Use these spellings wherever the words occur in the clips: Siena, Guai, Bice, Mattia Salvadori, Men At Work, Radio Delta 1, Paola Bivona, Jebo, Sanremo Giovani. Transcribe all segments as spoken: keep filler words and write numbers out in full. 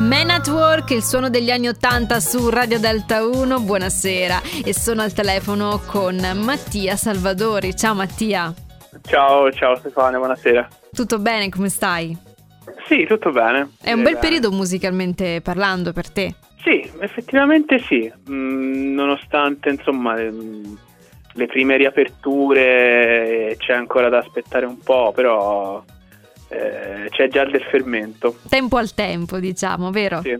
Men At Work, il suono degli anni ottanta su Radio Delta uno. Buonasera, e sono al telefono con Mattia Salvadori. Ciao Mattia. Ciao, ciao Stefano, buonasera. Tutto bene, come stai? Sì, tutto bene. È un bel periodo musicalmente parlando per te? Sì, effettivamente sì, mm, nonostante insomma le prime riaperture c'è ancora da aspettare un po', però eh, c'è già del fermento. Tempo al tempo, diciamo, vero? Sì.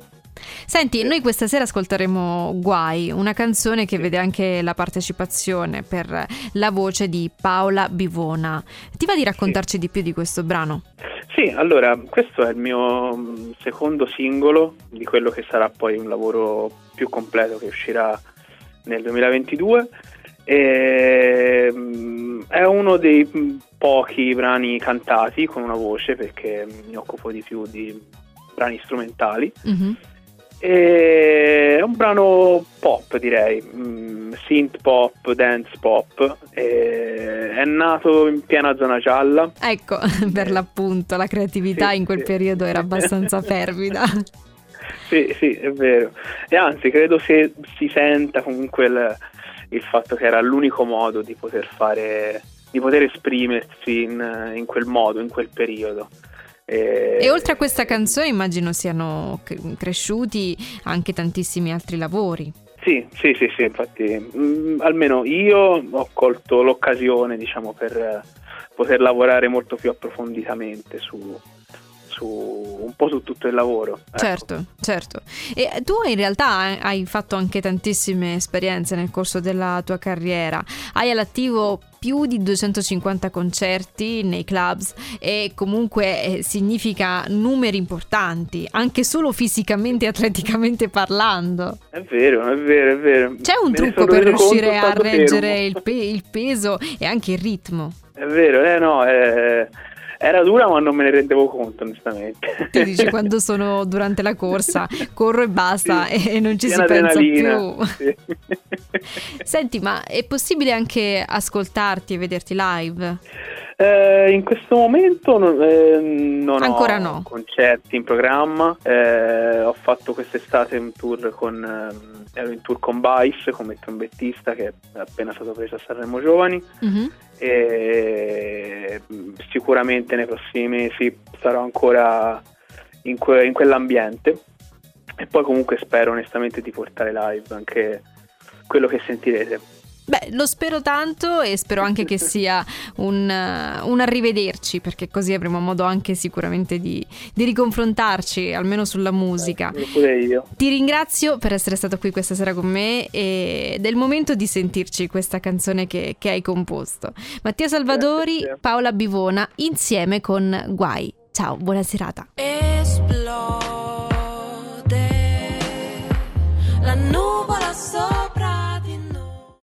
Senti, noi questa sera ascolteremo Guai, una canzone che vede anche la partecipazione per la voce di Paola Bivona. Ti va di raccontarci sì. di più di questo brano? Sì, allora, questo è il mio secondo singolo di quello che sarà poi un lavoro più completo che uscirà nel duemilaventidue. E, è uno dei pochi brani cantati con una voce, perché mi occupo di più di brani strumentali. Mm-hmm. È un brano pop, direi, synth pop, dance pop, è nato in piena zona gialla. Ecco, per l'appunto, la creatività sì, in quel sì. periodo era abbastanza fervida. Sì, sì, è vero. E anzi, credo se si senta comunque il, il fatto che era l'unico modo di poter fare, di poter esprimersi in, in quel modo, in quel periodo. E, e oltre a questa canzone immagino siano cresciuti anche tantissimi altri lavori. Sì, sì, sì, sì, infatti mh, almeno io ho colto l'occasione, diciamo, per poter lavorare molto più approfonditamente su, su un po' su tutto il lavoro. Ecco. Certo, certo. E tu in realtà hai fatto anche tantissime esperienze nel corso della tua carriera. Hai all'attivo più di duecentocinquanta concerti nei clubs, e comunque eh, significa numeri importanti, anche solo fisicamente e atleticamente parlando. È vero, è vero, è vero. C'è un Me trucco per riuscire a reggere il, pe- il peso e anche il ritmo? È vero, eh no, eh, era dura ma non me ne rendevo conto, onestamente. Ti dici, quando sono durante la corsa corro e basta, sì, e non ci si pensa più. Sì. Senti, ma è possibile anche ascoltarti e vederti live? Eh, in questo momento non, eh, non Ancora ho no. concerti in programma. Eh, ho fatto quest'estate un tour con eh, ero in tour con Bice come trombettista, che è appena stato preso a Sanremo Giovani. Mm-hmm. E sicuramente nei prossimi mesi sarò ancora in, que- in quell'ambiente, e poi comunque spero onestamente di portare live anche quello che sentirete. Beh, lo spero tanto, e spero anche che sia un, un arrivederci, perché così avremo modo anche sicuramente di, di riconfrontarci, almeno sulla musica. Eh, pure io. Ti ringrazio per essere stato qui questa sera con me, e del momento di sentirci questa canzone che, che hai composto. Mattia Salvadori, Paola Bivona, insieme con Guai. Ciao, buona serata. Esplor-